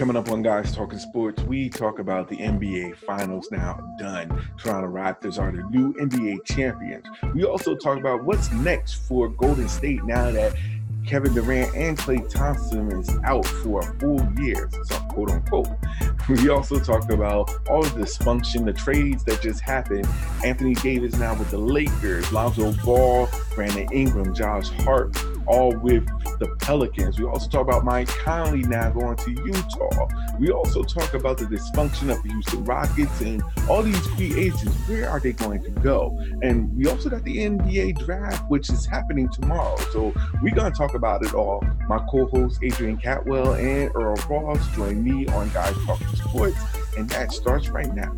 Coming up on Guys Talking Sports, we talk about the NBA Finals now done. Toronto Raptors are the new NBA champions. We also talk about what's next for Golden State now that Kevin Durant and Klay Thompson is out for a full year, so quote unquote. We also talked about all the dysfunction, the trades that just happened. Anthony Davis now with the Lakers, Lonzo Ball, Brandon Ingram, Josh Hart, all with the Pelicans. We also talk about Mike Conley now going to Utah. We also talk about the dysfunction of the Houston Rockets and all these free agents. Where are they going to go? And we also got the NBA Draft, which is happening tomorrow. So we're going to talk about it all. My co-hosts Adrian Catwell and Earl Ross join me on Guys Talking Sports, and that starts right now.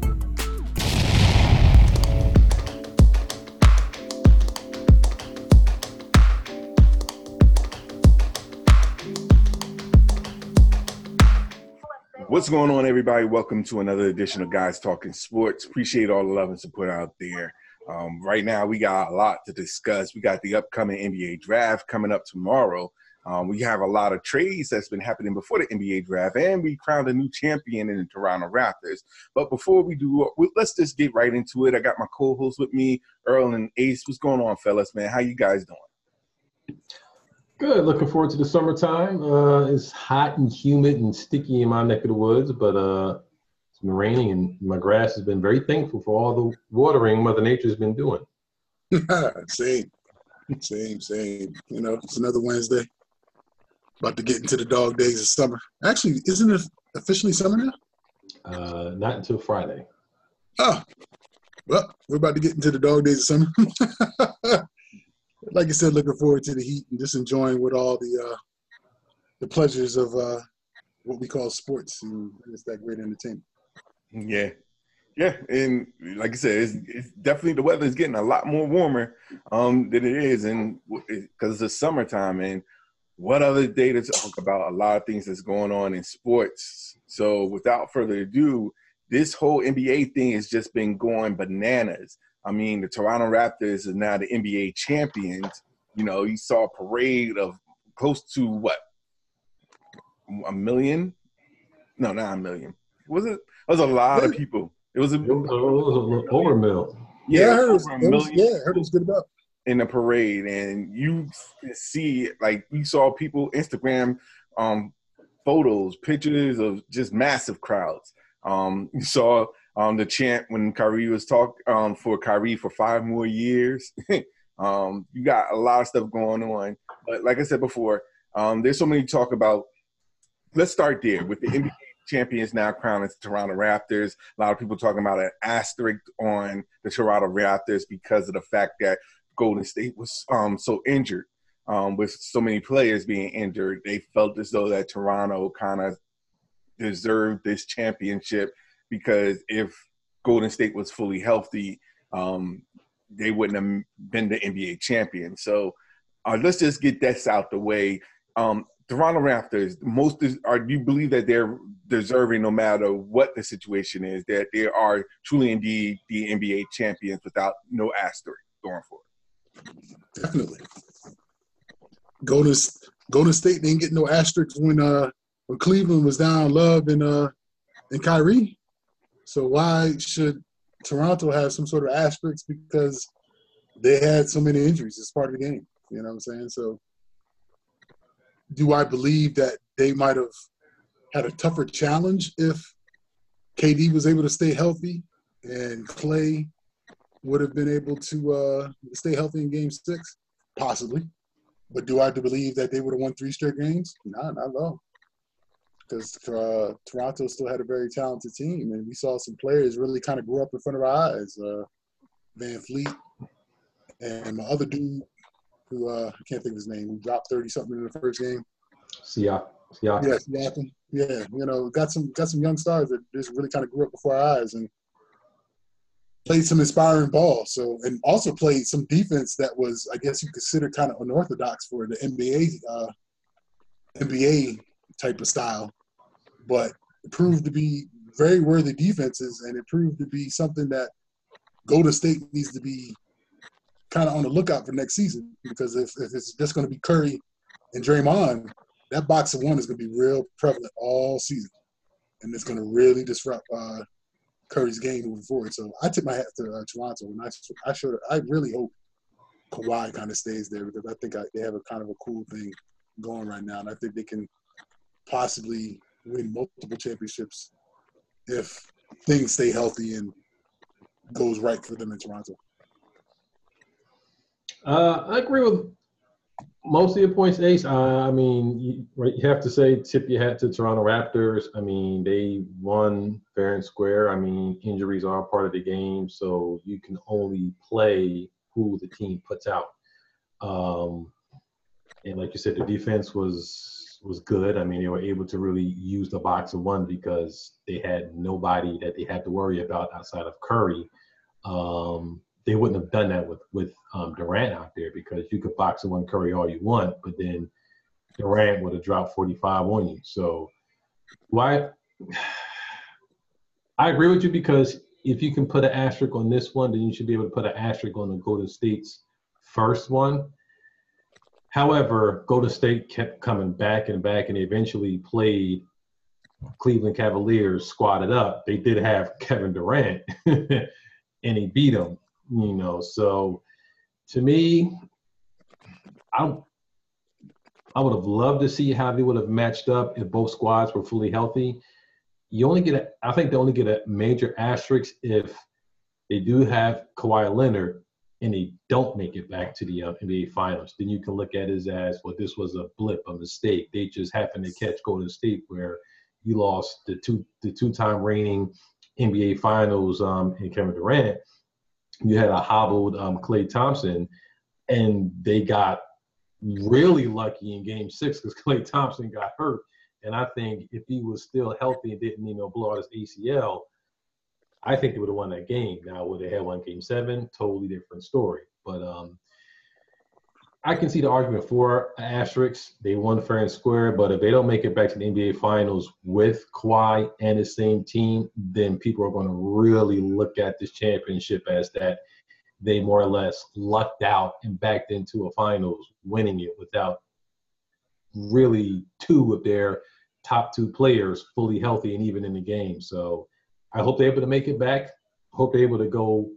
What's going on, everybody? Welcome to another edition of Guys Talking Sports. Appreciate all the love and support out there. Right now, we got a lot to discuss. We got the upcoming NBA Draft coming up tomorrow. We have a lot of trades that's been happening before the NBA Draft, and we crowned a new champion in the Toronto Raptors. But before we do, let's just get right into it. I got my co-hosts with me, Earl and Ace. What's going on, fellas, man? How you guys doing? Good. Looking forward to the summertime. It's hot and humid and sticky in my neck of the woods, but it's been raining and my grass has been very thankful for all the watering Mother Nature's been doing. Same. You know, it's another Wednesday. About to get into the dog days of summer. Actually, isn't it officially summer now? Not until Friday. Oh, well, we're about to get into the dog days of summer. Like I said, looking forward to the heat and just enjoying with all the pleasures of what we call sports, and it's that great entertainment. Yeah, and like I said, it's definitely the weather is getting a lot more warmer than it is, and because it's summertime. And what other day to talk about a lot of things that's going on in sports? So without further ado, this whole NBA thing has just been going bananas. I mean, the Toronto Raptors are now the NBA champions. You know, you saw a parade of close to, what, a million? No, not a million. Was it? It was a lot of people. It was over a million. Yeah, I heard it was good enough. In the parade, and you see, like, we saw people, Instagram photos, pictures of just massive crowds. You saw the chant when Kyrie was talking for Kyrie for 5 more years. You got a lot of stuff going on. But like I said before, there's so many to talk about. Let's start there with the NBA champions now crowned as the Toronto Raptors. A lot of people talking about an asterisk on the Toronto Raptors because of the fact that Golden State was so injured, with so many players being injured. They felt as though that Toronto kind of deserved this championship, because if Golden State was fully healthy, they wouldn't have been the NBA champion. So let's just get this out the way. Toronto Raptors, do you believe that they're deserving, no matter what the situation is, that they are truly indeed the NBA champions without no asterisk going forward? Definitely. Golden State didn't get no asterisks when Cleveland was down Love and Kyrie. So why should Toronto have some sort of asterisk because they had so many injuries? It's part of the game. You know what I'm saying? So do I believe that they might have had a tougher challenge if KD was able to stay healthy and Klay would have been able to stay healthy in Game 6? Possibly. But do I believe that they would have won 3 straight games? No, not at all. Because Toronto still had a very talented team, and we saw some players really kind of grow up in front of our eyes. Van Fleet and my other dude who I can't think of his name, who dropped 30-something in the first game. Siakam. Yeah, you know, got some young stars that just really kind of grew up before our eyes and played some inspiring ball. So, and also played some defense that was, I guess, you consider kind of unorthodox for the NBA type of style, but it proved to be very worthy defenses, and it proved to be something that Golden State needs to be kind of on the lookout for next season, because if it's just going to be Curry and Draymond, that box of one is going to be real prevalent all season. and it's going to really disrupt Curry's game moving forward. So I tip my hat to Toronto, and I really hope Kawhi kind of stays there because I think they have a kind of a cool thing going right now, and I think they can possibly win multiple championships if things stay healthy and goes right for them in Toronto. I agree with most of your points, Ace. I mean, you have to say tip your hat to Toronto Raptors. I mean, they won fair and square. I mean, injuries are part of the game, so you can only play who the team puts out. And like you said, the defense was good. I mean, they were able to really use the box of one because they had nobody that they had to worry about outside of Curry. They wouldn't have done that with Durant out there because you could box of one Curry all you want, but then Durant would have dropped 45 on you. So why? I agree with you because if you can put an asterisk on this one, then you should be able to put an asterisk on the Golden State's first one. However, Golden State kept coming back and back, and eventually played Cleveland Cavaliers squatted up. They did have Kevin Durant, and he beat them. You know, so to me, I would have loved to see how they would have matched up if both squads were fully healthy. I think they only get a major asterisk if they do have Kawhi Leonard and they don't make it back to the NBA Finals. Then you can look at it as, well, this was a blip, a mistake. They just happened to catch Golden State where you lost the two-time reigning NBA Finals and Kevin Durant. You had a hobbled Klay Thompson, and they got really lucky in Game 6 because Klay Thompson got hurt. And I think if he was still healthy and didn't, blow out his ACL, I think they would have won that game. Now, would they have won Game 7? Totally different story. But I can see the argument for asterisks. They won fair and square, but if they don't make it back to the NBA Finals with Kawhi and his same team, then people are going to really look at this championship as that they more or less lucked out and backed into a finals, winning it without really two of their top two players fully healthy and even in the game. So I hope they're able to make it back. Hope they're able to go,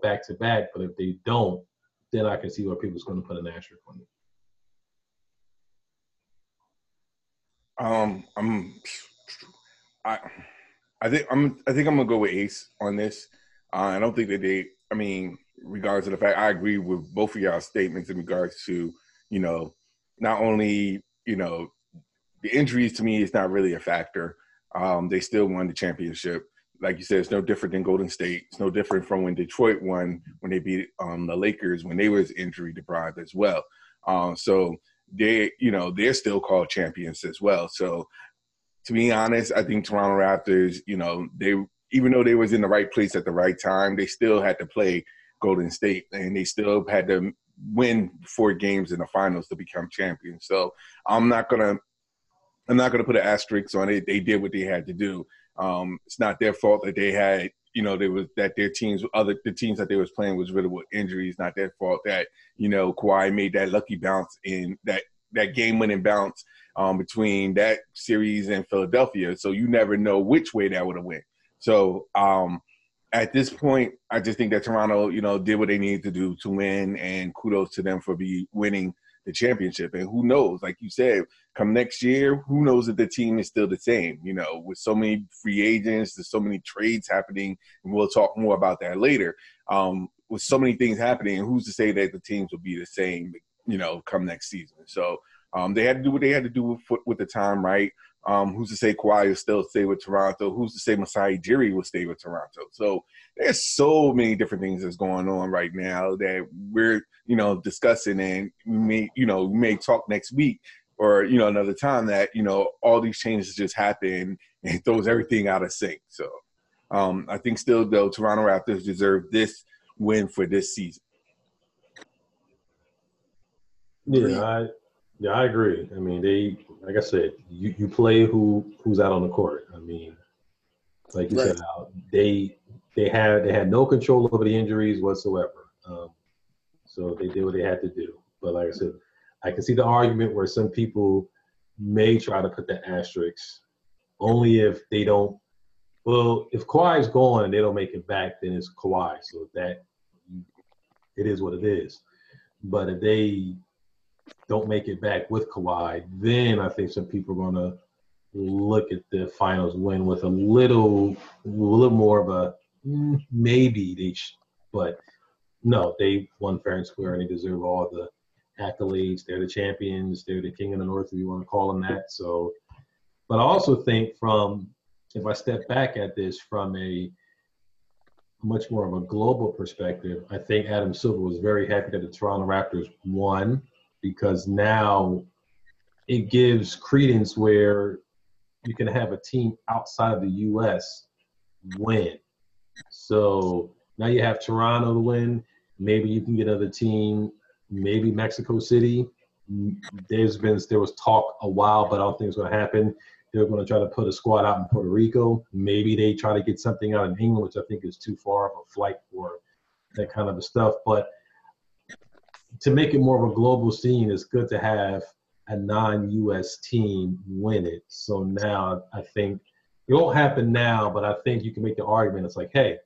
back to back. But if they don't, then I can see where people's going to put an asterisk on it. I think I'm gonna go with Ace on this. I don't think that they. I mean, regards to the fact, I agree with both of y'all's statements in regards to not only the injuries. To me, it's not really a factor. They still won the championship. Like you said, it's no different than Golden State. It's no different from when Detroit won, when they beat the Lakers, when they was injury deprived as well. So they, they're still called champions as well. So to be honest, I think Toronto Raptors, they, even though they was in the right place at the right time, they still had to play Golden State, and they still had to win 4 games in the finals to become champions. So I'm not gonna put an asterisk on it. They did what they had to do. It's not their fault that they had, the teams that they was playing was riddled with injuries. Not their fault that, Kawhi made that lucky bounce in that game-winning bounce between that series and Philadelphia. So you never know which way that would have went. So at this point, I just think that Toronto, did what they needed to do to win, and kudos to them for winning the championship. And who knows, like you said, come next year, who knows if the team is still the same, with so many free agents, there's so many trades happening, and we'll talk more about that later. With so many things happening, who's to say that the teams will be the same, come next season. So they had to do what they had to do with the time, right? Who's to say Kawhi will still stay with Toronto? Who's to say Masai Ujiri will stay with Toronto? So there's so many different things that's going on right now that we're, discussing, and we may talk next week or, another time that, all these changes just happen and it throws everything out of sync. So I think still, though, Toronto Raptors deserve this win for this season. Yeah, I agree. I mean, they, like I said, you play who's out on the court. I mean, like you said, they had no control over the injuries whatsoever. So they did what they had to do. But like I said, I can see the argument where some people may try to put the asterisk only if they don't. Well, if Kawhi's gone and they don't make it back, then it's Kawhi. So that it is what it is. But if they don't make it back with Kawhi, then I think some people are going to look at the finals win with a little more of a maybe. But no, they won fair and square, and they deserve all the accolades. They're the champions. They're the king of the North, if you want to call them that. So, but I also think if I step back at this from a much more of a global perspective, I think Adam Silver was very happy that the Toronto Raptors won, because now it gives credence where you can have a team outside of the U.S. win. So now you have Toronto to win. Maybe you can get another team, maybe Mexico City. There was talk a while, but I don't think it's going to happen. They're going to try to put a squad out in Puerto Rico. Maybe they try to get something out in England, which I think is too far of a flight for that kind of stuff. But to make it more of a global scene, it's good to have a non-U.S. team win it. So now I think it won't happen now, but I think you can make the argument. It's like, hey,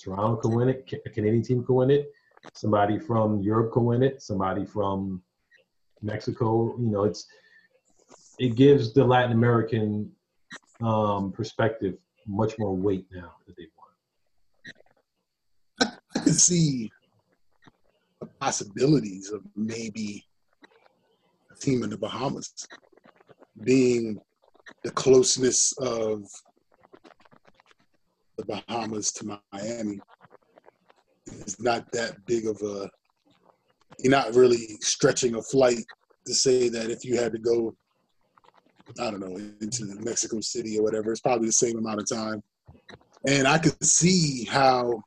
Toronto can win it. A Canadian team can win it. Somebody from Europe can win it. Somebody from Mexico. You know, it gives the Latin American perspective much more weight now that they want. I could see the possibilities of maybe a team in the Bahamas being the closeness of the Bahamas to Miami. It's not that big of a – you're not really stretching a flight to say that if you had to go – I don't know, into Mexico City or whatever. It's probably the same amount of time. And I could see how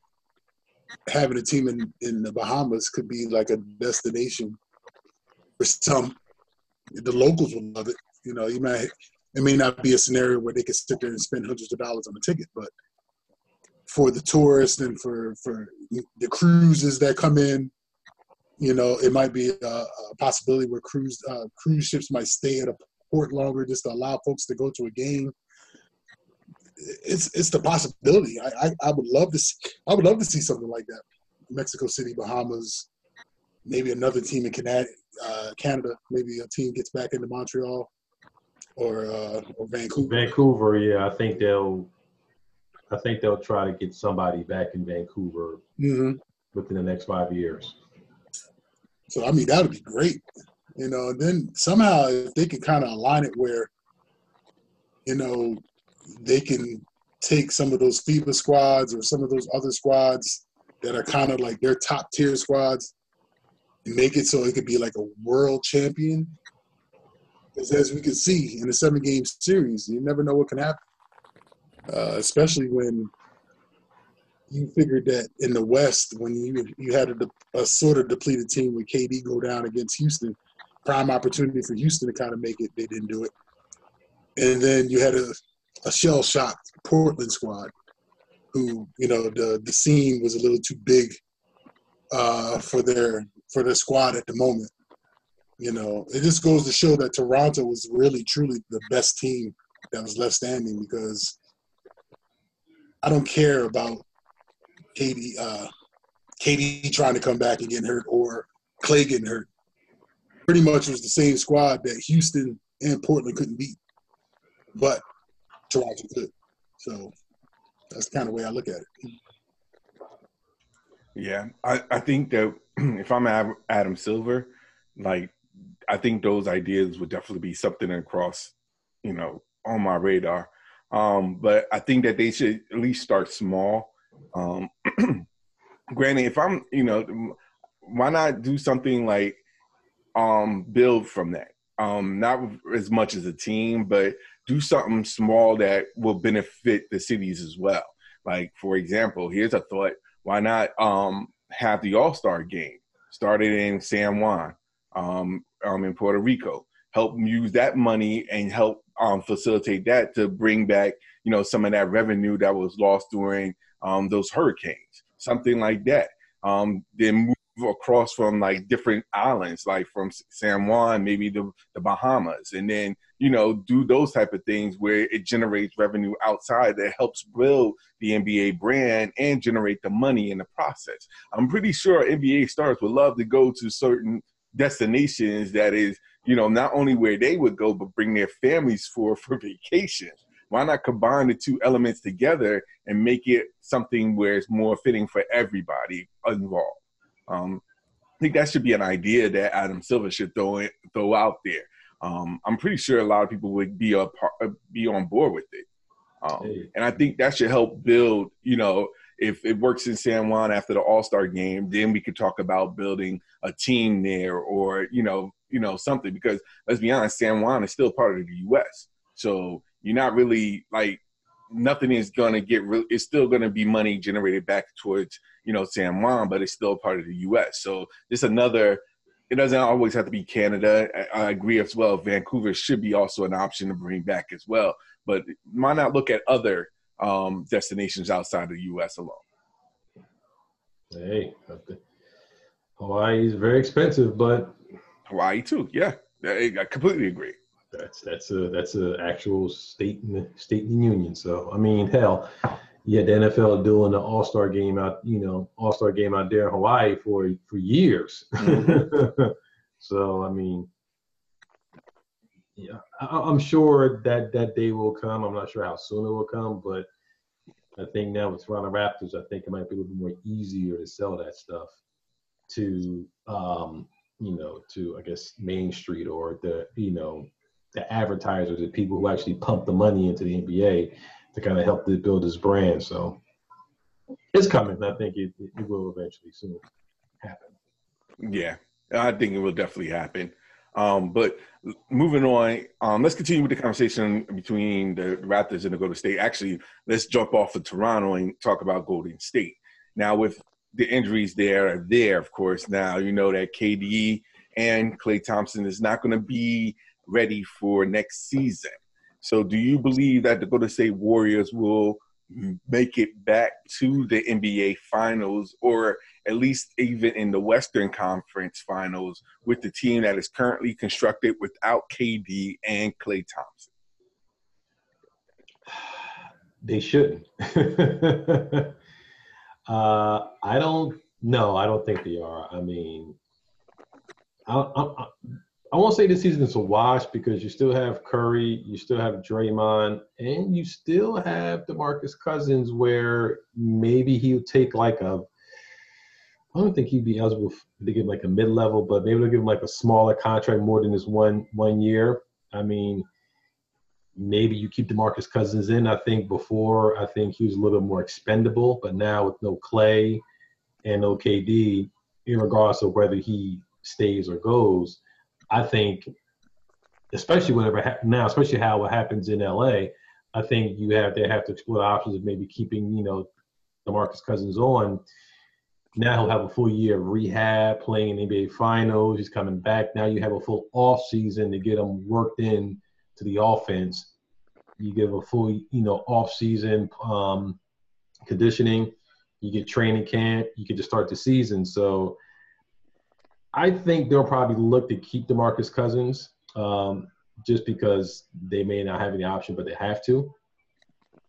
having a team in the Bahamas could be like a destination for some. The locals will love it. You know, it may not be a scenario where they could sit there and spend hundreds of dollars on a ticket, but for the tourists and for the cruises that come in, you know, it might be a possibility where cruise ships might stay at a port longer just to allow folks to go to a game. It's the possibility. I would love to see something like that. Mexico City, Bahamas, maybe another team in Canada. Maybe a team gets back into Montreal or Vancouver. Vancouver, yeah, I think they'll try to get somebody back in Vancouver within the next 5 years. So I mean, that would be great. You know, and then somehow if they can kind of align it where, you know, they can take some of those FIBA squads or some of those other squads that are kind of like their top tier squads and make it so it could be like a world champion. Because as we can see in the 7-game series, you never know what can happen, especially when you figured that in the West, when you had a sort of depleted team with KD go down against Houston. Prime opportunity for Houston to kind of make it. They didn't do it. And then you had a shell-shocked Portland squad who, you know, the scene was a little too big for their squad at the moment. You know, it just goes to show that Toronto was really, truly the best team that was left standing, because I don't care about KD trying to come back and getting hurt or Klay getting hurt. Pretty much was the same squad that Houston and Portland couldn't beat, but Toronto could. So that's kind of the way I look at it. Yeah, I think that if I'm Adam Silver, like, I think those ideas would definitely be something across, you know, on my radar. But I think that they should at least start small. Granted, if I'm, you know, why not do something like, build from that. Not as much as a team, but do something small that will benefit the cities as well. Like, for example, here's a thought. Why not have the All-Star game started in San Juan, in Puerto Rico? Help use that money and help facilitate that to bring back, you know, some of that revenue that was lost during those hurricanes, something like that. Then move across from like different islands, like from San Juan, maybe the Bahamas, and then, you know, do those type of things where it generates revenue outside that helps build the NBA brand and generate the money in the process. I'm pretty sure NBA stars would love to go to certain destinations that is, you know, not only where they would go, but bring their families for vacation. Why not combine the two elements together and make it something where it's more fitting for everybody involved? I think that should be an idea that Adam Silver should throw out there. I'm pretty sure a lot of people would be on board with it. And I think that should help build, you know, if it works in San Juan after the All-Star game, then we could talk about building a team there or, you know, something. Because let's be honest, San Juan is still part of the U.S. So you're not really like nothing is going to get real. It's still going to be money generated back towards, you know, San Juan, but it's still part of the U.S. So just another. It doesn't always have to be Canada. I agree as well. Vancouver should be also an option to bring back as well. But why not look at other destinations outside the U.S. alone? Hey, Hawaii is very expensive, but Hawaii too. Yeah, I completely agree. That's a actual state in the union. So I mean, hell, yeah, the NFL doing the All-Star game out there in Hawaii for years. Mm-hmm. So I mean, yeah, I'm sure that day will come. I'm not sure how soon it will come, but I think now with Toronto Raptors, I think it might be a little bit more easier to sell that stuff to I guess Main Street or the advertisers, the people who actually pump the money into the NBA to kind of help to build this brand. So it's coming. I think it will eventually soon happen. Yeah, I think it will definitely happen. But moving on, let's continue with the conversation between the Raptors and the Golden State. Actually, let's jump off of Toronto and talk about Golden State. Now, with the injuries there, of course, now you know that KD and Klay Thompson is not going to be ready for next season. So do you believe that the Golden State Warriors will make it back to the NBA Finals or at least even in the Western Conference Finals with the team that is currently constructed without KD and Klay Thompson? They shouldn't. I don't think they are. I mean, I won't say this season is a wash because you still have Curry, you still have Draymond, and you still have DeMarcus Cousins where maybe he'll take like a – I don't think he'd be eligible to give like a mid-level, but maybe they'll give him like a smaller contract more than this one year. I mean, maybe you keep DeMarcus Cousins in. I think he was a little bit more expendable, but now with no Clay and no KD, irregardless of whether he stays or goes – I think, especially especially how it happens in LA, I think they have to explore the options of maybe keeping, DeMarcus Cousins on. Now he'll have a full year of rehab, playing in NBA Finals. He's coming back. Now you have a full off season to get him worked in to the offense. You give a full, off season conditioning. You get training camp. You can just start the season. So I think they'll probably look to keep DeMarcus Cousins just because they may not have any option, but they have to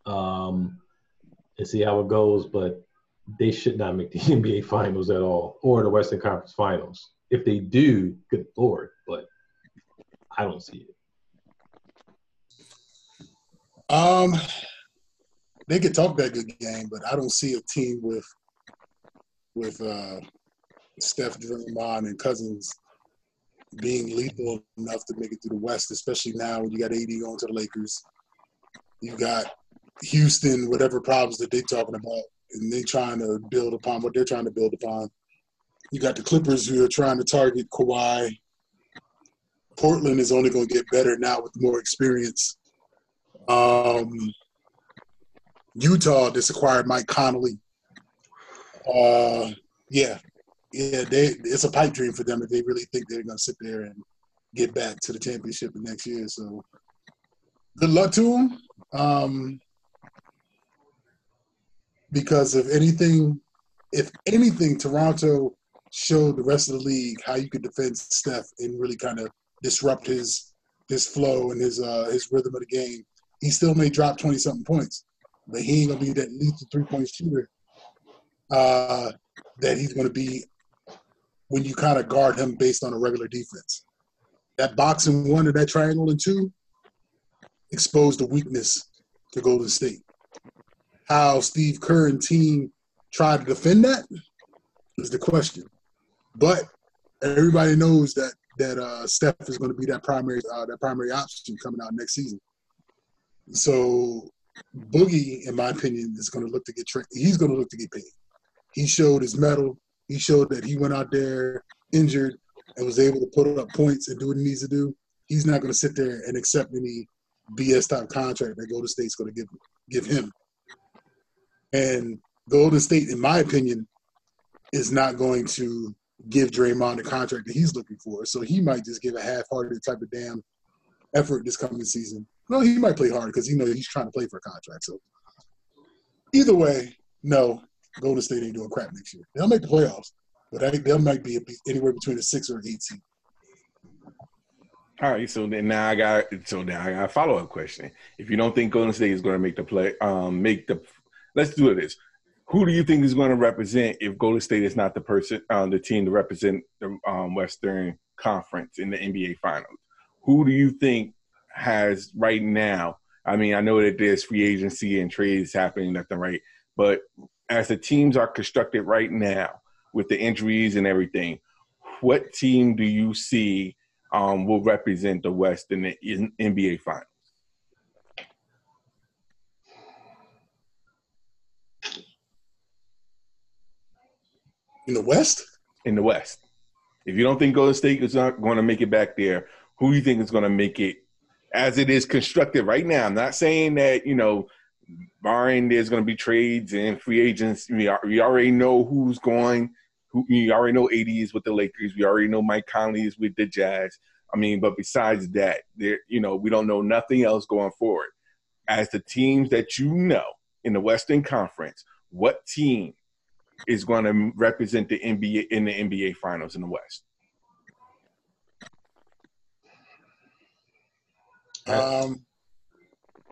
and see how it goes. But they should not make the NBA Finals at all or the Western Conference Finals. If they do, good Lord, but I don't see it. They could talk that good game, but I don't see a team with Steph, Draymond, and Cousins being lethal enough to make it through the West, especially now when you got AD going to the Lakers. You got Houston, whatever problems that they're talking about, and they're trying to build upon what they're trying to build upon. You got the Clippers who are trying to target Kawhi. Portland is only going to get better now with more experience. Utah just acquired Mike Conley. Yeah, it's a pipe dream for them if they really think they're going to sit there and get back to the championship the next year. So good luck to them because if anything, Toronto show the rest of the league how you could defend Steph and really kind of disrupt his flow and his rhythm of the game. He still may drop 20-something points, but he ain't going to be that lethal three-point shooter that he's going to be when you kind of guard him based on a regular defense. That box and one or that triangle and two exposed the weakness to Golden State. How Steve Kerr and team try to defend that is the question. But everybody knows that Steph is going to be that primary option coming out next season. So Boogie, in my opinion, is going to look to get tricked. He's going to look to get paid. He showed his mettle. He showed that he went out there injured and was able to put up points and do what he needs to do. He's not going to sit there and accept any BS type contract that Golden State's going to give him. And Golden State, in my opinion, is not going to give Draymond the contract that he's looking for. So he might just give a half-hearted type of damn effort this coming season. No, he might play hard because he knows he's trying to play for a contract. So either way, no, Golden State ain't doing crap next year. They'll make the playoffs, but they might be anywhere between a 6 or 8 seed. All right, so now I got a follow-up question. If you don't think Golden State is going to make the play, let's do this. Who do you think is going to represent if Golden State is not the person, the team to represent the Western Conference in the NBA Finals? Who do you think has right now? I mean, I know that there's free agency and trades happening left and right, but as the teams are constructed right now with the injuries and everything, what team do you see will represent the West in the NBA Finals? In the West? In the West. If you don't think Golden State is not going to make it back there, who do you think is going to make it as it is constructed right now? I'm not saying that, barring there's going to be trades and free agents. We already know who's going. We already know AD is with the Lakers. We already know Mike Conley is with the Jazz. I mean, but besides that, there, we don't know nothing else going forward. As the teams that in the Western Conference, what team is going to represent the NBA in the NBA Finals in the West?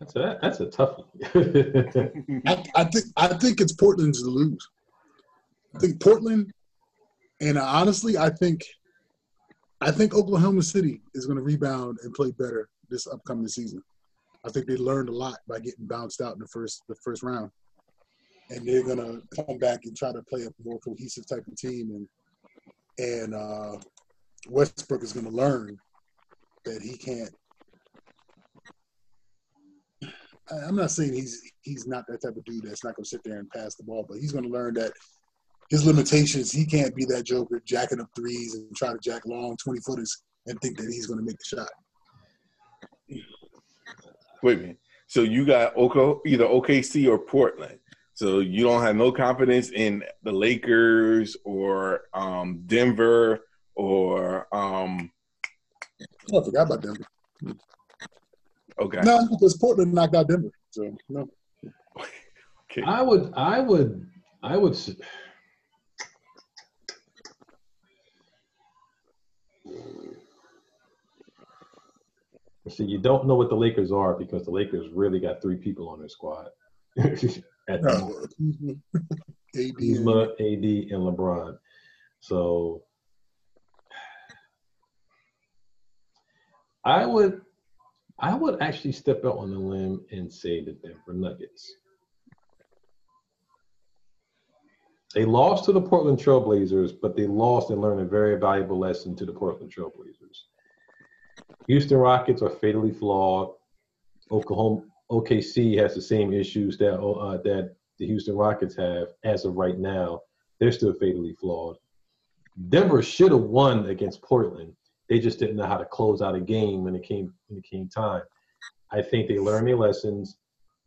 That's a tough one. I think it's Portland's to lose. I think Portland, and honestly, I think Oklahoma City is going to rebound and play better this upcoming season. I think they learned a lot by getting bounced out in the first round. And they're going to come back and try to play a more cohesive type of team. And Westbrook is going to learn that he can't – I'm not saying he's not that type of dude that's not going to sit there and pass the ball, but he's going to learn that his limitations, he can't be that joker jacking up threes and try to jack long 20-footers and think that he's going to make the shot. Wait a minute. So you got either OKC or Portland. So you don't have no confidence in the Lakers or Denver or I forgot about Denver. Okay. No, because Portland knocked out Denver. So no. Okay. I would. See, you don't know what the Lakers are because the Lakers really got 3 people on their squad. Kuzma, AD, and LeBron. So I would actually step out on the limb and say the Denver Nuggets. They lost to the Portland Trail Blazers, but they lost and learned a very valuable lesson to the Portland Trail Blazers. Houston Rockets are fatally flawed. OKC has the same issues that the Houston Rockets have as of right now. They're still fatally flawed. Denver should have won against Portland. They just didn't know how to close out a game when it came time. I think they learned their lessons.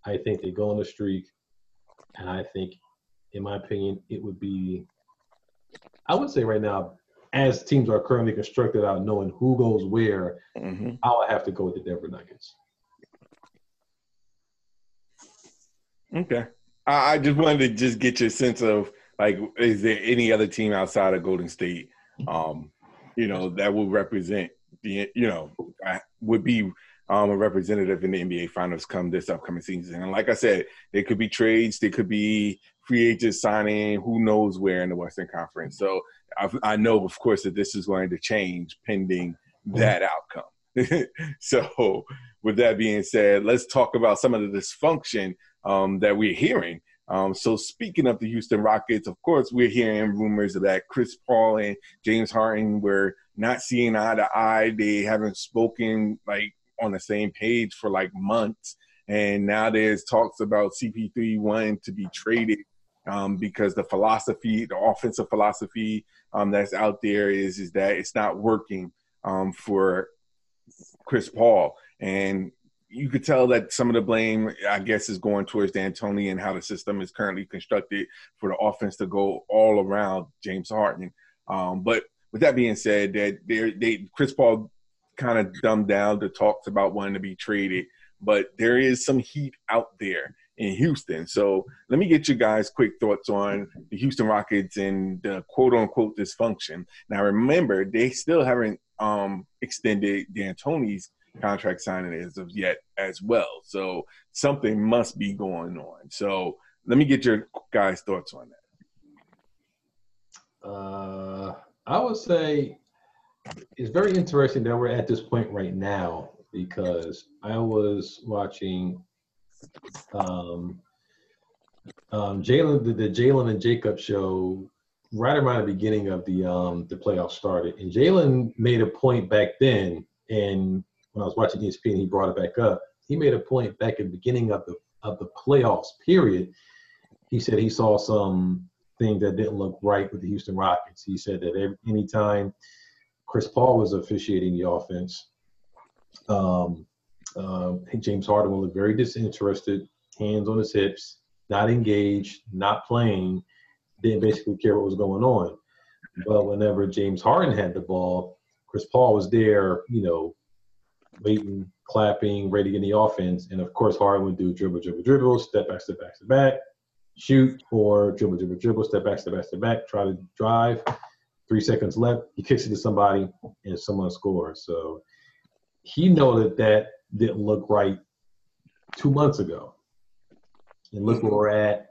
I think they go on a streak. And I think, in my opinion, it would be, I would say right now, as teams are currently constructed out knowing who goes where, mm-hmm. I would have to go with the Denver Nuggets. Okay. I just wanted to get your sense of Like, is there any other team outside of Golden State, that will represent the, would be a representative in the NBA Finals come this upcoming season? And like I said, there could be trades, there could be free agents signing, who knows where in the Western Conference. So I know, of course, that this is going to change pending that outcome. So with that being said, let's talk about some of the dysfunction that we're hearing. So speaking of the Houston Rockets, of course, we're hearing rumors that Chris Paul and James Harden were not seeing eye to eye. They haven't spoken like on the same page for like months. And now there's talks about CP3 wanting to be traded because the philosophy, the offensive philosophy that's out there is that it's not working for Chris Paul. And you could tell that some of the blame, I guess, is going towards D'Antoni and how the system is currently constructed for the offense to go all around James Harden. But with that being said, that Chris Paul kind of dumbed down the talks about wanting to be traded, but there is some heat out there in Houston. So let me get you guys' quick thoughts on the Houston Rockets and the quote-unquote dysfunction. Now, remember, they still haven't extended D'Antoni's contract signing as of yet as well. So something must be going on. So let me get your guys' thoughts on that. I would say it's very interesting that we're at this point right now because I was watching Jalen, the Jalen and Jacob show right around the beginning of the playoffs started. And Jalen made a point back then, and when I was watching ESPN, he brought it back up. He made a point back at the beginning of the playoffs period. He said he saw some things that didn't look right with the Houston Rockets. He said that any time Chris Paul was officiating the offense, James Harden would look very disinterested, hands on his hips, not engaged, not playing, didn't basically care what was going on. But whenever James Harden had the ball, Chris Paul was there, waiting, clapping, ready to get the offense. And, of course, Harden would do dribble, dribble, dribble, step back, shoot, or dribble, dribble, dribble, step back, try to drive. 3 seconds left, he kicks it to somebody, and someone scores. So he knows that didn't look right 2 months ago. And look where we're at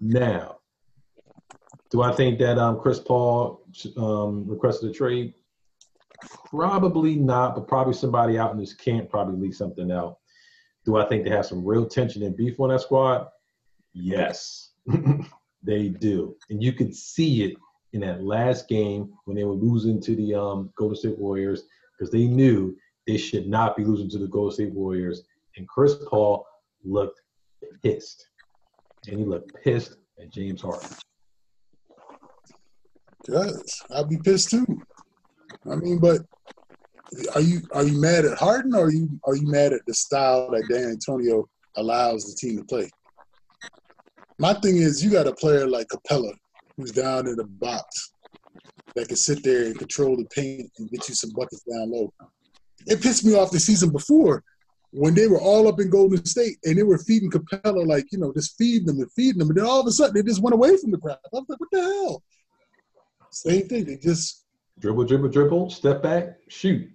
now. Do I think that Chris Paul requested a trade? Probably not, but probably somebody out in this camp probably leaked something out. Do I think they have some real tension and beef on that squad? Yes, they do. And you could see it in that last game when they were losing to the Golden State Warriors because they knew they should not be losing to the Golden State Warriors. And Chris Paul looked pissed. And he looked pissed at James Harden. Yes, I'd be pissed too. I mean, but are you mad at Harden or are you mad at the style that D'Antonio allows the team to play? My thing is you got a player like Capella who's down in the box that can sit there and control the paint and get you some buckets down low. It pissed me off the season before when they were all up in Golden State and they were feeding Capella like, just feeding them. And then all of a sudden they just went away from the crowd. I was like, what the hell? Same thing. They just – dribble, dribble, dribble, step back, shoot.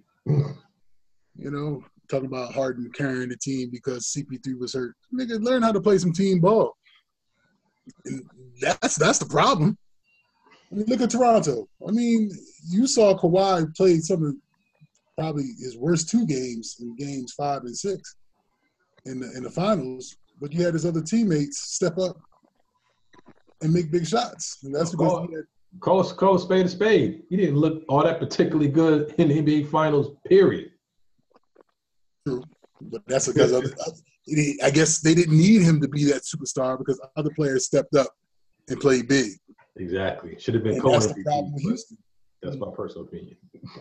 Talking about Harden carrying the team because CP3 was hurt. Nigga, learn how to play some team ball. And that's the problem. I mean, look at Toronto. I mean, you saw Kawhi play some of probably his worst two games in games 5 and 6 in the finals, but you had his other teammates step up and make big shots. And that's because he had – Call a spade a spade. He didn't look all that particularly good in the NBA Finals, period. True. But that's because I guess they didn't need him to be that superstar because other players stepped up and played big. Exactly. Should have been Cole. That's the problem with Houston. That's my personal opinion.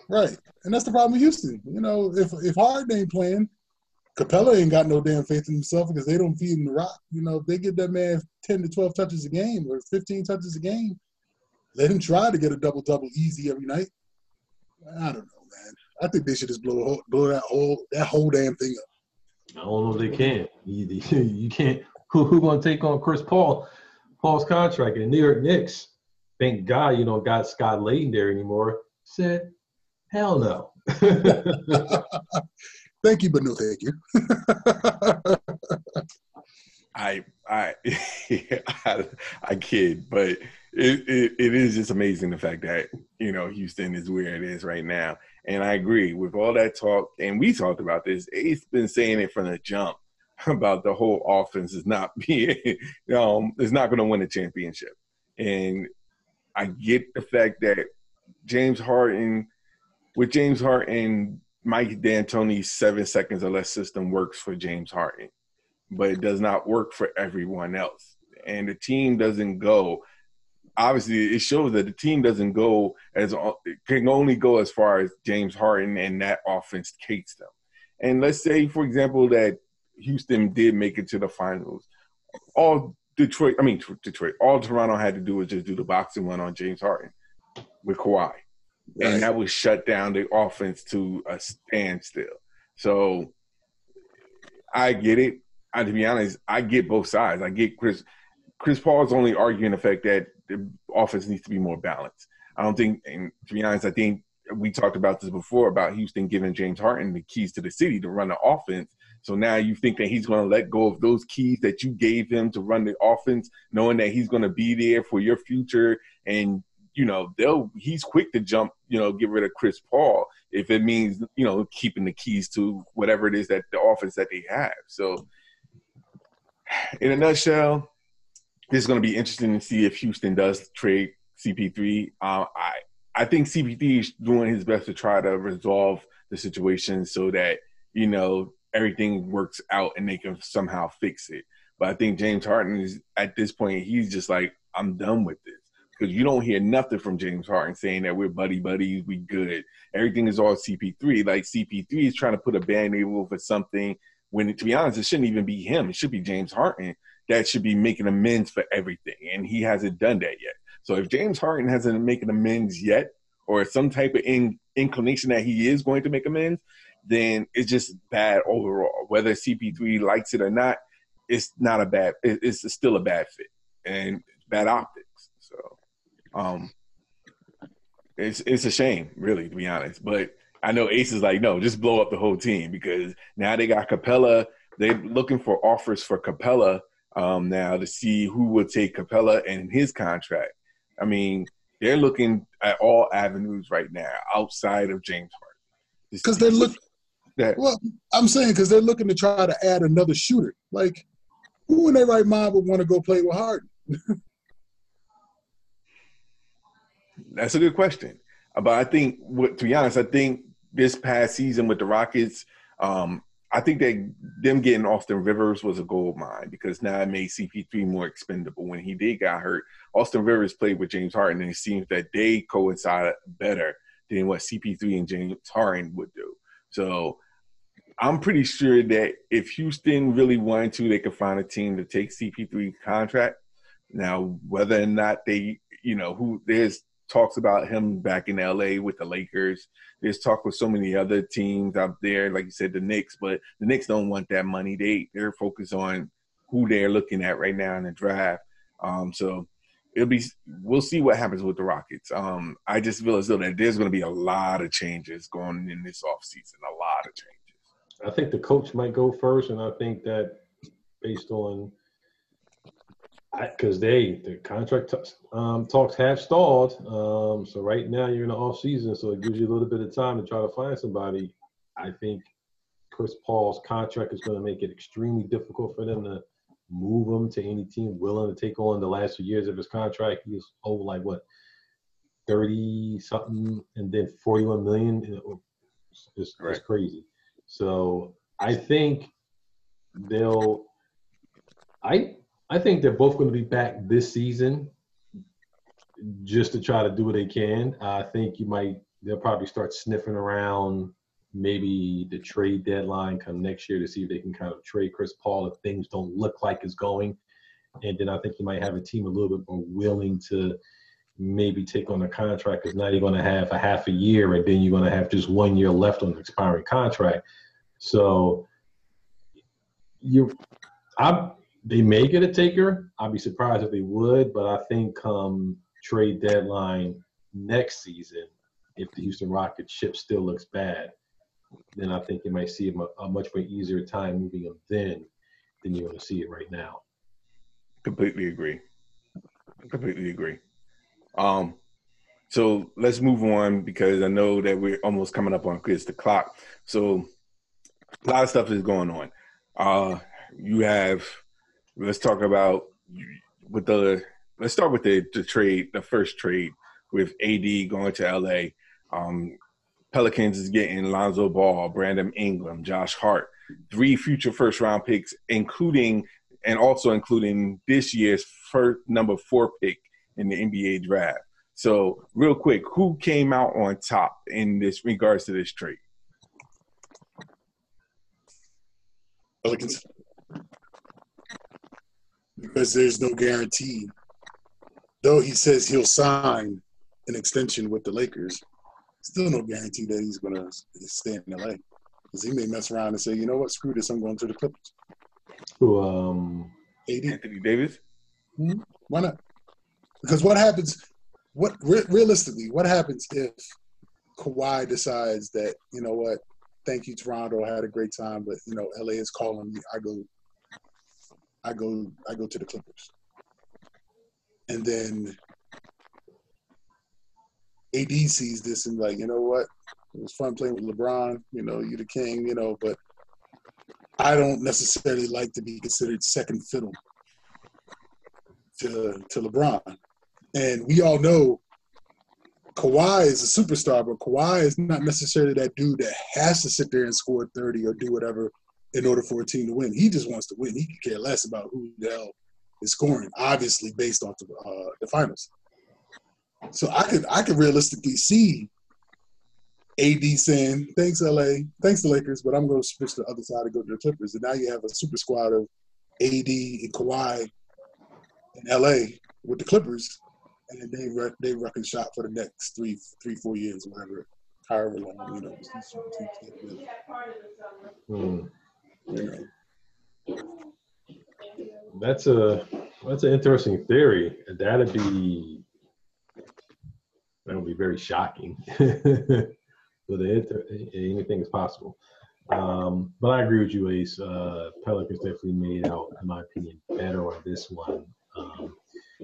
Right. And that's the problem with Houston. If Harden ain't playing, Capella ain't got no damn faith in himself because they don't feed him the rock. If they give that man 10 to 12 touches a game or 15 touches a game, let him try to get a double-double easy every night. I don't know, man. I think they should just blow that whole damn thing up. I don't know if they can. You can't. Who gonna take on Chris Paul's contract in the New York Knicks? thank God, you know, got Scott Layden there anymore, said, hell no. Thank you, but no thank you. I kid, but it is just amazing the fact that, you know, Houston is where it is right now. And I agree with all that talk, and we talked about this. It's been saying it from the jump about the whole offense is not being, it's not going to win a championship. And I get the fact that James Harden, Mike D'Antoni's 7 seconds or less system works for James Harden, but it does not work for everyone else. And the team doesn't go. Obviously, it shows that the team doesn't go as – can only go as far as James Harden and that offense takes them. And let's say, for example, that Houston did make it to the finals. All Toronto had to do was just do the boxing one on James Harden with Kawhi. Right. And that would shut down the offense to a standstill. So I get it. To be honest, I get both sides. I get Chris Paul's only arguing the fact that the offense needs to be more balanced. I don't think, and to be honest, I think we talked about this before about Houston giving James Harden the keys to the city to run the offense. So now you think that he's going to let go of those keys that you gave him to run the offense, knowing that he's going to be there for your future. And, you know, he's quick to jump, you know, get rid of Chris Paul if it means, you know, keeping the keys to whatever it is that the offense that they have. So in a nutshell, this is going to be interesting to see if Houston does trade CP3. I think CP3 is doing his best to try to resolve the situation so that, you know, everything works out and they can somehow fix it. But I think James Harden is at this point, he's just like, I'm done with this. Because you don't hear nothing from James Harden saying that we're buddies, we good. Everything is all CP3. Like CP3 is trying to put a band-aid over something when, to be honest, it shouldn't even be him. It should be James Harden that should be making amends for everything. And he hasn't done that yet. So if James Harden hasn't made amends yet, or some type of inclination that he is going to make amends, then it's just bad overall. Whether CP3 likes it or not, it's not a bad. It's still a bad fit and bad optics. So, it's a shame, really, to be honest. But I know Ace is like, no, just blow up the whole team because now they got Capella. They're looking for offers for Capella now to see who will take Capella and his contract. I mean, they're looking at all avenues right now outside of James Harden because they look. Well, I'm saying because they're looking to try to add another shooter. Like, who in their right mind would want to go play with Harden? That's a good question. But I think, to be honest, I think this past season with the Rockets, I think them getting Austin Rivers was a gold mine because now it made CP3 more expendable. When he did got hurt, Austin Rivers played with James Harden, and it seems that they coincided better than what CP3 and James Harden would do. So I'm pretty sure that if Houston really wanted to, they could find a team to take CP3 contract. Now, whether or not they, you know, who there's talks about him back in LA with the Lakers. There's talk with so many other teams out there, like you said, the Knicks, but the Knicks don't want that money. They're focused on who they're looking at right now in the draft. So we'll see what happens with the Rockets. I just feel as though that there's going to be a lot of changes going in this offseason, a lot of changes. I think the coach might go first, and I think that based on because the contract talks have stalled. So right now you're in the off season, so it gives you a little bit of time to try to find somebody. I think Chris Paul's contract is going to make it extremely difficult for them to move him to any team willing to take on the last few years of his contract. He was over like what 30-something, and then $41 million. It's crazy. So I think I think they're both going to be back this season just to try to do what they can. I think they'll probably start sniffing around maybe the trade deadline come next year to see if they can kind of trade Chris Paul if things don't look like it's going. And then I think you might have a team a little bit more willing to maybe take on a contract because now you're going to have a half a year and then you're going to have just 1 year left on the expiring contract. So they may get a taker. I'd be surprised if they would, but I think come trade deadline next season, if the Houston Rockets ship still looks bad, then I think you might see a much more easier time moving them then than you're going to see it right now. Completely agree. So let's move on, because I know that we're almost coming up on the clock. So a lot of stuff is going on. Let's start with the trade, the first trade with AD going to LA. Pelicans is getting Lonzo Ball, Brandon Ingram, Josh Hart, 3 future first-round picks, including this year's first number 4 pick in the NBA draft. So, real quick, who came out on top in this regards to this trade? Pelicans. Because there's no guarantee. Though he says he'll sign an extension with the Lakers, still no guarantee that he's going to stay in L.A. Because he may mess around and say, you know what, screw this, I'm going to the Clippers. Anthony Davis? Mm-hmm. Why not? Because what happens – realistically, what happens if Kawhi decides that, you know what, thank you, Toronto, I had a great time, but, you know, LA is calling me, I go to the Clippers. And then AD sees this and like, you know what, it was fun playing with LeBron, you know, you're the king, you know, but I don't necessarily like to be considered second fiddle to LeBron. And we all know Kawhi is a superstar, but Kawhi is not necessarily that dude that has to sit there and score 30 or do whatever in order for a team to win. He just wants to win. He could care less about who the hell is scoring, obviously based off the finals. So I could realistically see AD saying, thanks, LA, thanks, the Lakers, but I'm going to switch to the other side and go to the Clippers. And now you have a super squad of AD and Kawhi and LA with the Clippers. And they reckon shot for the next three, 4 years, whatever, however long, you know. That's an interesting theory. That'll be very shocking. But anything is possible. But I agree with you, Ace. Pelicans definitely made out, in my opinion, better on this one.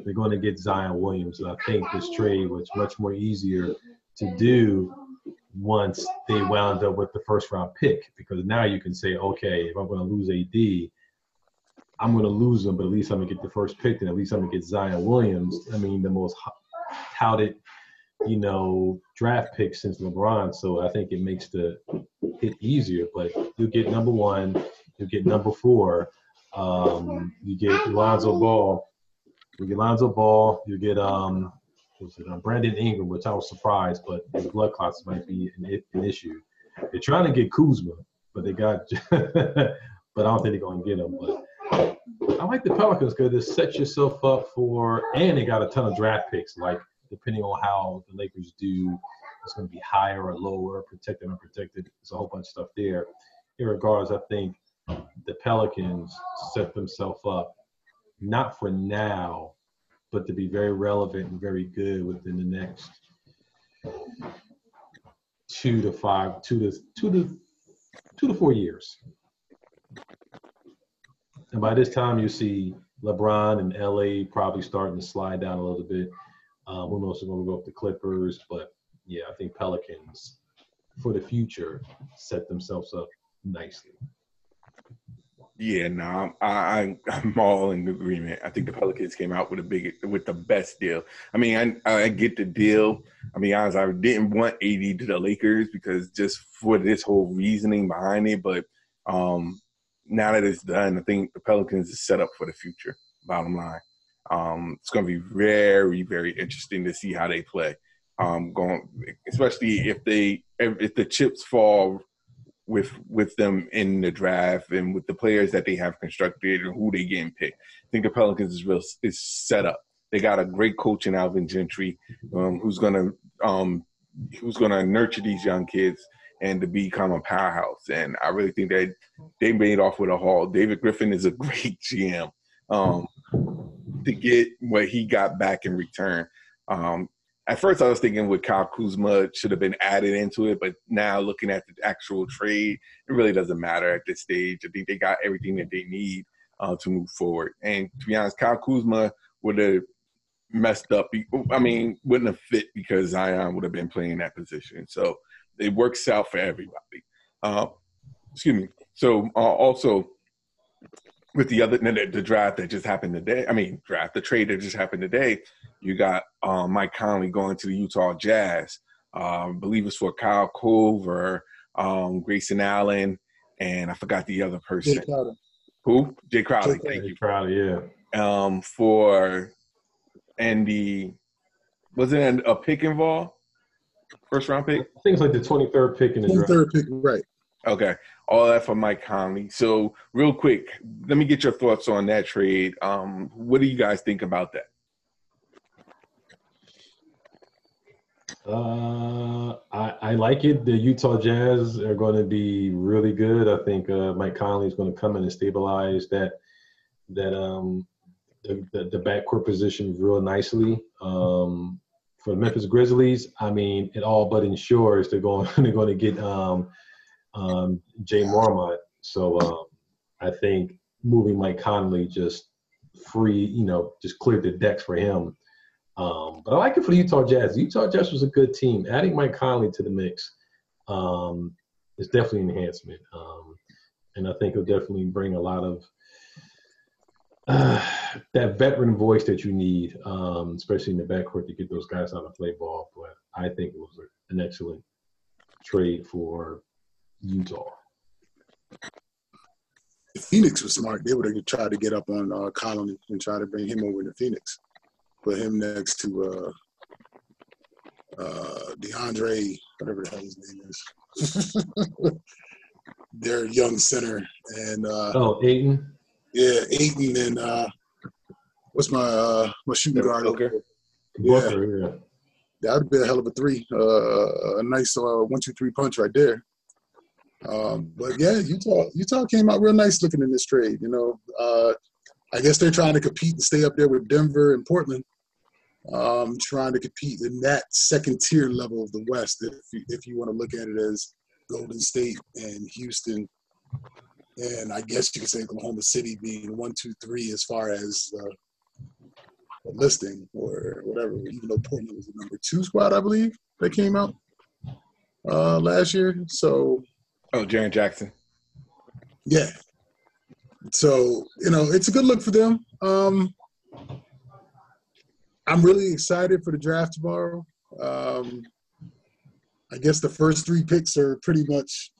They're going to get Zion Williams, and I think this trade was much more easier to do once they wound up with the first-round pick, because now you can say, okay, if I'm going to lose AD, I'm going to lose him, but at least I'm going to get the first pick, and at least I'm going to get Zion Williams. I mean, the most touted, you know, draft pick since LeBron, so I think it makes the hit easier. But you get number 1, you get number 4, you get Lonzo Ball. You get Lonzo Ball, you get Brandon Ingram, which I was surprised, but the blood clots might be an issue. They're trying to get Kuzma, but but I don't think they're going to get him. But I like the Pelicans because it sets yourself up for, and they got a ton of draft picks. Like, depending on how the Lakers do, it's going to be higher or lower, protected, unprotected. There's a whole bunch of stuff there. In regards, I think the Pelicans set themselves up not for now, but to be very relevant and very good within the next 2 to 4 years. And by this time, you see LeBron and LA probably starting to slide down a little bit. Who knows if we'll go up the Clippers? But yeah, I think Pelicans for the future set themselves up nicely. Yeah, no, I'm all in agreement. I think the Pelicans came out with the best deal. I mean, I get the deal. I mean, honestly, I didn't want AD to the Lakers because just for this whole reasoning behind it. But now that it's done, I think the Pelicans is set up for the future, bottom line. It's going to be very, very interesting to see how they play, especially if the chips fall with them in the draft and with the players that they have constructed and who they getting picked. I think the Pelicans is set up. They got a great coach in Alvin Gentry, who's gonna nurture these young kids and to become a powerhouse. And I really think that they made off with a haul. David Griffin is a great GM to get what he got back in return. At first, I was thinking with Kyle Kuzma should have been added into it, but now looking at the actual trade, it really doesn't matter at this stage. I think they got everything that they need to move forward. And to be honest, Kyle Kuzma would have messed up. I mean, wouldn't have fit because Zion would have been playing that position. So it works out for everybody. So also with the draft that just happened today, the trade that just happened today, you got Mike Conley going to the Utah Jazz. I believe it's for Kyle Culver, Grayson Allen, and I forgot the other person. Jay Crowder. Who? Jay Crowder. Thank you. Crowder, yeah. Wasn't it a pick involved? First round pick? I think it's like the 23rd pick in the draft. 23rd pick, right. Okay. All that for Mike Conley. So real quick, let me get your thoughts on that trade. What do you guys think about that? I like it. The Utah Jazz are going to be really good. I think Mike Conley is going to come in and stabilize the backcourt position real nicely. For the Memphis Grizzlies, it all but ensures they're going to get Jay Mormont. So I think moving Mike Conley just cleared the decks for him. But I like it for the Utah Jazz. The Utah Jazz was a good team. Adding Mike Conley to the mix is definitely an enhancement. And I think it'll definitely bring a lot of that veteran voice that you need, especially in the backcourt to get those guys out and play ball. But I think it was an excellent trade for Utah. Phoenix was smart. They would have tried to get up on Conley and try to bring him over to Phoenix. Put him next to DeAndre, whatever the hell his name is. Their young center. And Ayton? Yeah, Ayton and what's my shooting guard? Booker. Yeah. Booker, yeah. That would be a hell of a three. A nice 1-2-3 punch right there. But, yeah, Utah came out real nice looking in this trade, I guess they're trying to compete and stay up there with Denver and Portland, trying to compete in that second-tier level of the West, if you want to look at it as Golden State and Houston. And I guess you could say Oklahoma City being 1-2-3 as far as listing or whatever, even though Portland was the number 2 squad, I believe, that came out last year. So, Jaren Jackson. Yeah. So, it's a good look for them. I'm really excited for the draft tomorrow. I guess the first 3 picks are pretty much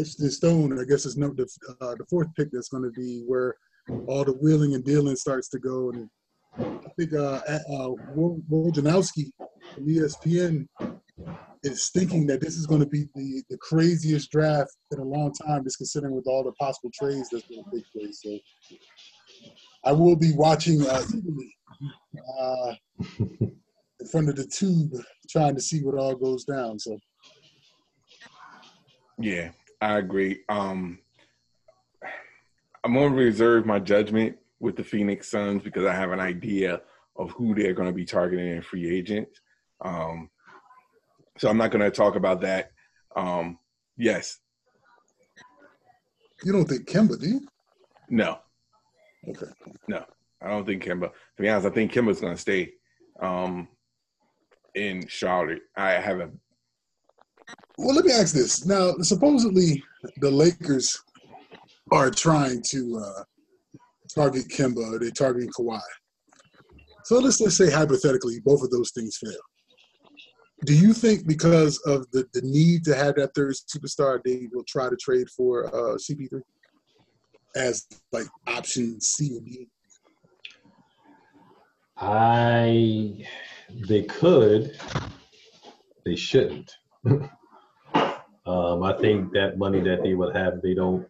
etched in stone. I guess it's the 4th pick that's going to be where all the wheeling and dealing starts to go. And I think Wojnarowski from ESPN is thinking that this is going to be the craziest draft in a long time, just considering with all the possible trades that's going to take place. So I will be watching in front of the tube trying to see what all goes down. So, yeah, I agree. I'm going to reserve my judgment with the Phoenix Suns because I have an idea of who they're going to be targeting in free agents. So I'm not going to talk about that. Yes. You don't think Kemba, do you? No. Okay. No, I don't think Kemba. To be honest, I think Kemba's going to stay in Charlotte. Well, let me ask this. Now, supposedly the Lakers are trying to target Kemba. They're targeting Kawhi. So let's say hypothetically both of those things fail. Do you think because of the need to have that third superstar, they will try to trade for CP3 as like option C and D? They could. They shouldn't. I think that money that they would have, they don't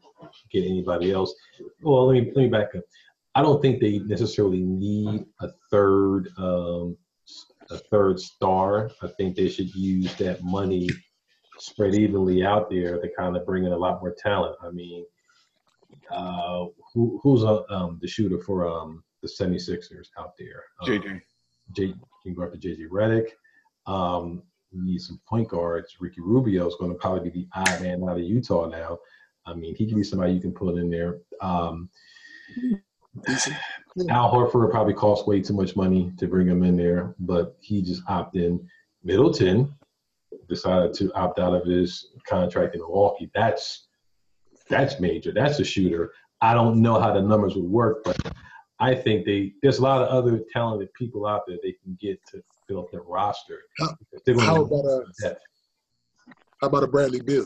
get anybody else. Well, let me back up. I don't think they necessarily need a third star. I think they should use that money spread evenly out there to kind of bring in a lot more talent. Who's the shooter for the 76ers out there? JJ. can go after JJ Redick. We need some point guards. Ricky Rubio is going to probably be the odd man out of Utah now. I mean, he can be somebody you can pull in there. Al Horford probably costs way too much money to bring him in there, but he just opted in. Middleton decided to opt out of his contract in Milwaukee. That's major. That's a shooter. I don't know how the numbers would work, but I think there's a lot of other talented people out there they can get to fill up their roster. How about a Bradley Beal?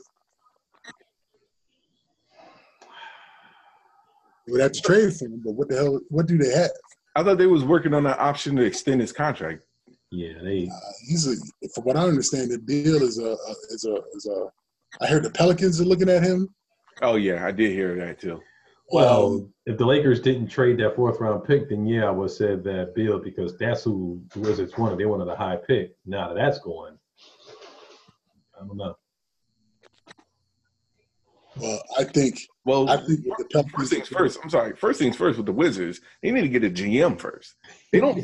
They would have to trade for him, but what the hell? What do they have? I thought they was working on an option to extend his contract. Yeah, from what I understand, that Beal is a. I heard the Pelicans are looking at him. Oh yeah, I did hear that too. Well, if the Lakers didn't trade that fourth-round pick, then yeah, I would have said that Beal, because that's who the Wizards wanted. They wanted a high pick. Now that that's going, I don't know. Well, I think the Pelicans. First things first with the Wizards, they need to get a GM first. They don't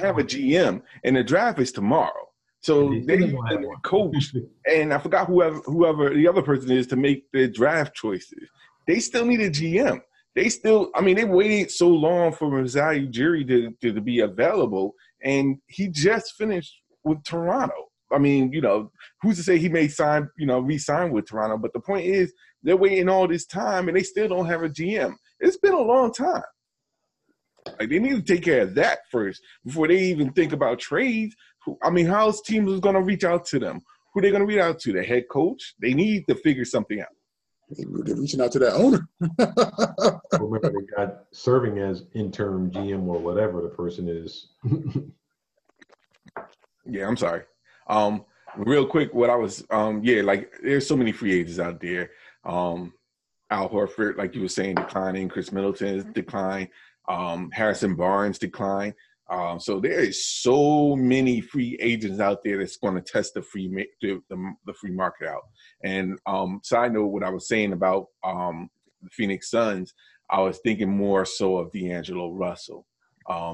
have a GM, and the draft is tomorrow. So they need a coach, and I forgot whoever the other person is to make their draft choices. They still need a GM. They waited so long for Masai Ujiri to be available, and he just finished with Toronto. I mean, who's to say he may sign, re-sign with Toronto? But the point is, they're waiting all this time, and they still don't have a GM. It's been a long time. They need to take care of that first before they even think about trades. I mean, how's teams going to reach out to them? Who are they going to reach out to? The head coach? They need to figure something out. They're reaching out to that owner. Remember, they got serving as interim GM or whatever the person is. Yeah, I'm sorry. Real quick, what I was, there's so many free agents out there. Al Horford, like you were saying, declining. Chris Middleton's decline. Harrison Barnes decline. So there is so many free agents out there that's going to test the free market out. And side note, what I was saying about the Phoenix Suns, I was thinking more so of D'Angelo Russell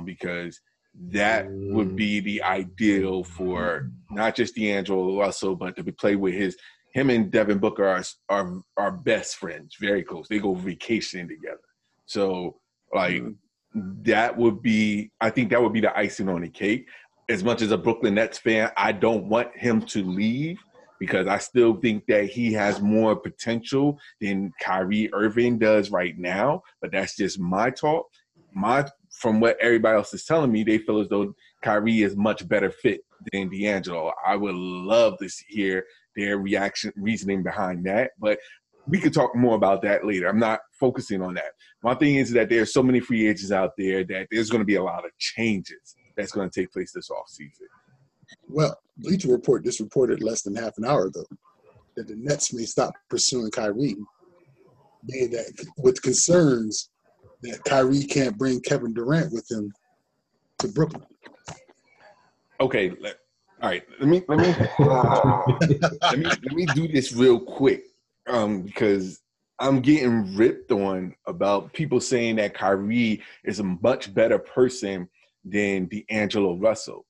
because that would be the ideal for not just D'Angelo Russell, but to play with him and Devin Booker are best friends, very close. They go vacationing together. So like. That would be the icing on the cake. As much as a Brooklyn Nets fan, I don't want him to leave because I still think that he has more potential than Kyrie Irving does right now. But that's just my talk. From what everybody else is telling me, they feel as though Kyrie is much better fit than D'Angelo. I would love to hear their reasoning behind that. But we could talk more about that later. I'm not focusing on that. My thing is that there's so many free agents out there that there's going to be a lot of changes that's going to take place this offseason. Well, Bleacher Report just reported less than half an hour ago that the Nets may stop pursuing Kyrie, being that with concerns that Kyrie can't bring Kevin Durant with him to Brooklyn. Okay, all right. Let me do this real quick. Because I'm getting ripped on about people saying that Kyrie is a much better person than D'Angelo Russell.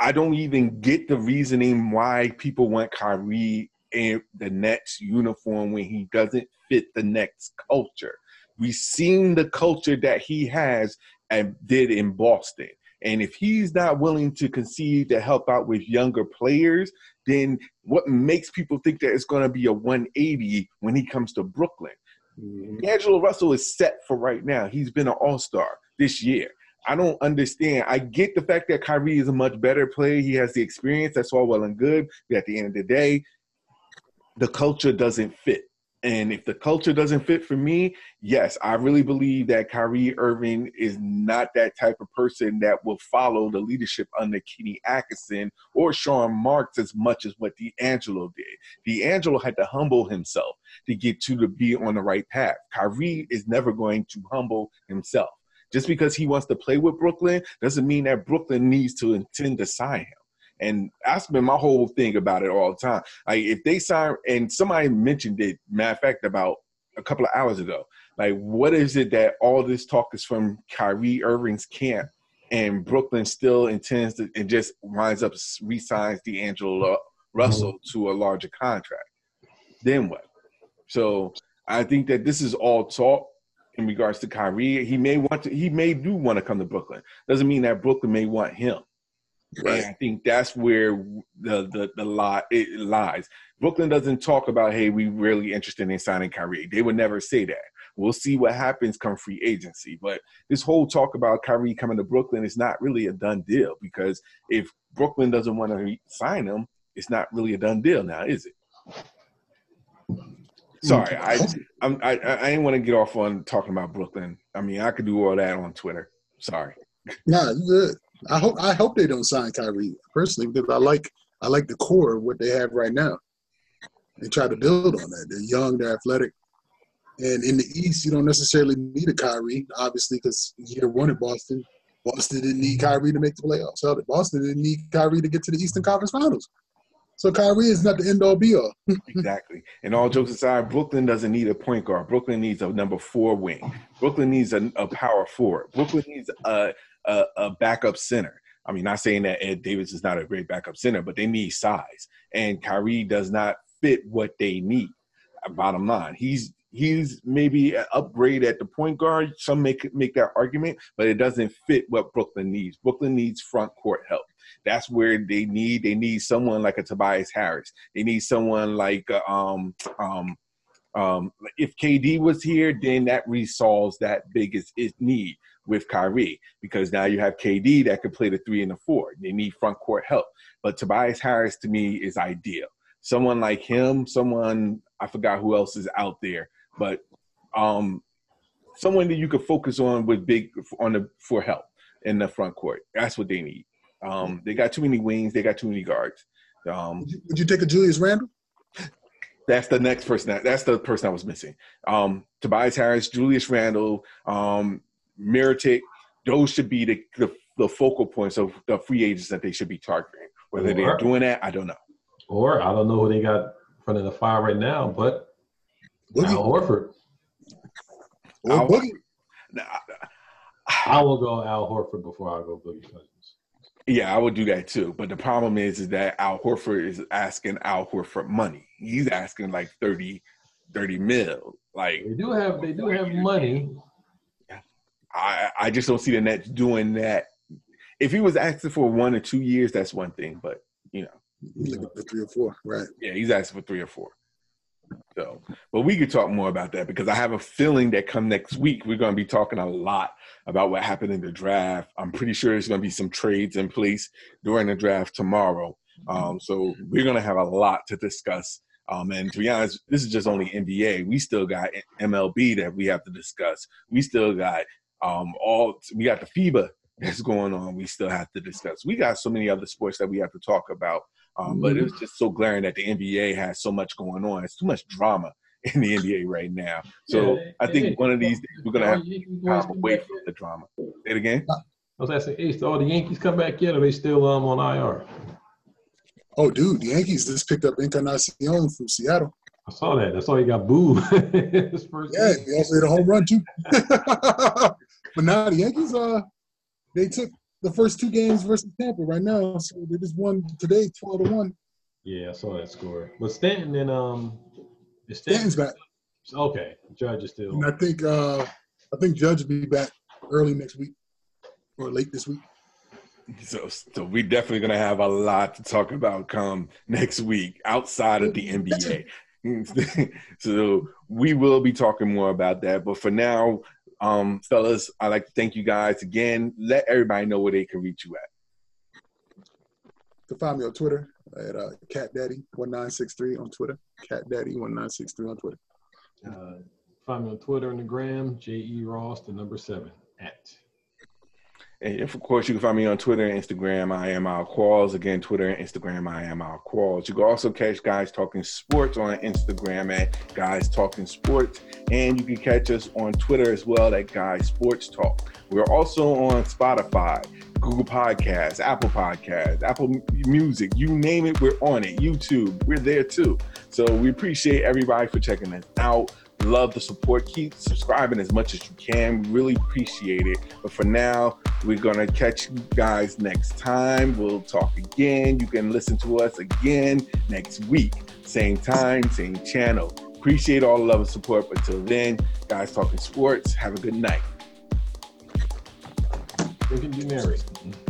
I don't even get the reasoning why people want Kyrie in the Nets uniform when he doesn't fit the Nets culture. We've seen the culture that he has and did in Boston. And if he's not willing to concede to help out with younger players, then what makes people think that it's going to be a 180 when he comes to Brooklyn? D'Angelo Russell is set for right now. He's been an all-star this year. I don't understand. I get the fact that Kyrie is a much better player. He has the experience. That's all well and good. But at the end of the day, the culture doesn't fit. And if the culture doesn't fit for me, yes, I really believe that Kyrie Irving is not that type of person that will follow the leadership under Kenny Atkinson or Sean Marks as much as what D'Angelo did. D'Angelo had to humble himself to get to be on the right path. Kyrie is never going to humble himself. Just because he wants to play with Brooklyn doesn't mean that Brooklyn needs to intend to sign him. And that's been my whole thing about it all the time. Like, if they sign, and somebody mentioned it, matter of fact, about a couple of hours ago, like, what is it that all this talk is from Kyrie Irving's camp and Brooklyn still intends to and just winds up re-signs D'Angelo Russell to a larger contract, then what? So I think that this is all talk in regards to Kyrie. He may want to come to Brooklyn. Doesn't mean that Brooklyn may want him. Right. And I think that's where the lie it lies. Brooklyn doesn't talk about, hey, we're really interested in signing Kyrie. They would never say that. We'll see what happens come free agency. But this whole talk about Kyrie coming to Brooklyn is not really a done deal, because if Brooklyn doesn't want to sign him, it's not really a done deal now, is it? Sorry, I didn't want to get off on talking about Brooklyn. I mean, I could do all that on Twitter. Sorry. No, I hope they don't sign Kyrie personally, because I like the core of what they have right now. They try to build on that. They're young, they're athletic, and in the East, you don't necessarily need a Kyrie, obviously, because year one in Boston, Boston didn't need Kyrie to make the playoffs. Hell, Boston didn't need Kyrie to get to the Eastern Conference Finals. So Kyrie is not the end-all, be-all. Exactly. And all jokes aside, Brooklyn doesn't need a point guard. Brooklyn needs a number four wing. Brooklyn needs a power forward. Brooklyn needs a backup center. I mean, not saying that Ed Davis is not a great backup center, but they need size. And Kyrie does not fit what they need. Bottom line, he's maybe an upgrade at the point guard. Some make that argument, but it doesn't fit what Brooklyn needs. Brooklyn needs front court help. That's where they need someone like a Tobias Harris. They need someone like if KD was here, then that resolves that biggest need with Kyrie, because now you have KD that could play the 3 and the 4. They need front court help, but Tobias Harris to me is ideal. Someone like him, someone I forgot who else is out there, but someone that you could focus on with big on the for help in the front court. That's what they need. They got too many wings. They got too many guards. Would you take a Julius Randle? That's the next person. That's the person I was missing. Tobias Harris, Julius Randle, Meritic. Those should be the focal points of the free agents that they should be targeting. Whether they're doing that, I don't know. Or I don't know who they got in front of the fire right now, but Al Horford. I will go Al Horford before I go Boogie Cousins. Yeah, I would do that too. But the problem is that Al Horford is asking Al Horford money. He's asking like 30 mil. Like they do have money. I just don't see the Nets doing that. If he was asking for 1 or 2 years, that's one thing. But you know. He's looking for 3 or 4, right? Yeah, he's asking for 3 or 4. So, but we could talk more about that, because I have a feeling that come next week we're going to be talking a lot about what happened in the draft. I'm pretty sure there's going to be some trades in place during the draft tomorrow. So we're going to have a lot to discuss. And to be honest, this is just only NBA. We still got MLB that we have to discuss. We still got we got the FIBA that's going on. We still have to discuss. We got so many other sports that we have to talk about. But it was just so glaring that the NBA has so much going on. It's too much drama in the NBA right now. So yeah, I think one of these days we're going to have to come away from the drama. Say it again? I was asking, hey, so the Yankees come back yet, or are they still on IR? Oh, dude, the Yankees just picked up Encarnacion from Seattle. I saw that. That's all he got booed. First game. He also hit a home run, too. But now the Yankees, they took the first 2 games versus Tampa right now, so they just won today, 12-1. Yeah, I saw that score. But Stanton and Stanton's back. Okay, Judge is still. And I think Judge will be back early next week or late this week. So we're definitely gonna have a lot to talk about come next week outside of the NBA. So we will be talking more about that. But for now. Fellas, I'd like to thank you guys again. Let everybody know where they can reach you at. You can find me on Twitter at CatDaddy1963 on Twitter. CatDaddy1963 on Twitter. Find me on Twitter and the gram, JERoss7 @ And if, of course, you can find me on Twitter and Instagram. I am Al Qualls. Again, Twitter and Instagram, I am Al Qualls. You can also catch Guys Talking Sports on Instagram at Guys Talking Sports. And you can catch us on Twitter as well at Guys Sports Talk. We're also on Spotify, Google Podcasts, Apple Music, you name it, we're on it. YouTube, we're there too. So we appreciate everybody for checking us out. Love the support. Keep subscribing as much as you can. We really appreciate it. But for now, We're going to catch you guys next time. We'll talk again. You can listen to us again next week. Same time, same channel. Appreciate all the love and support. But till then, Guys Talking Sports, have a good night. We can be married.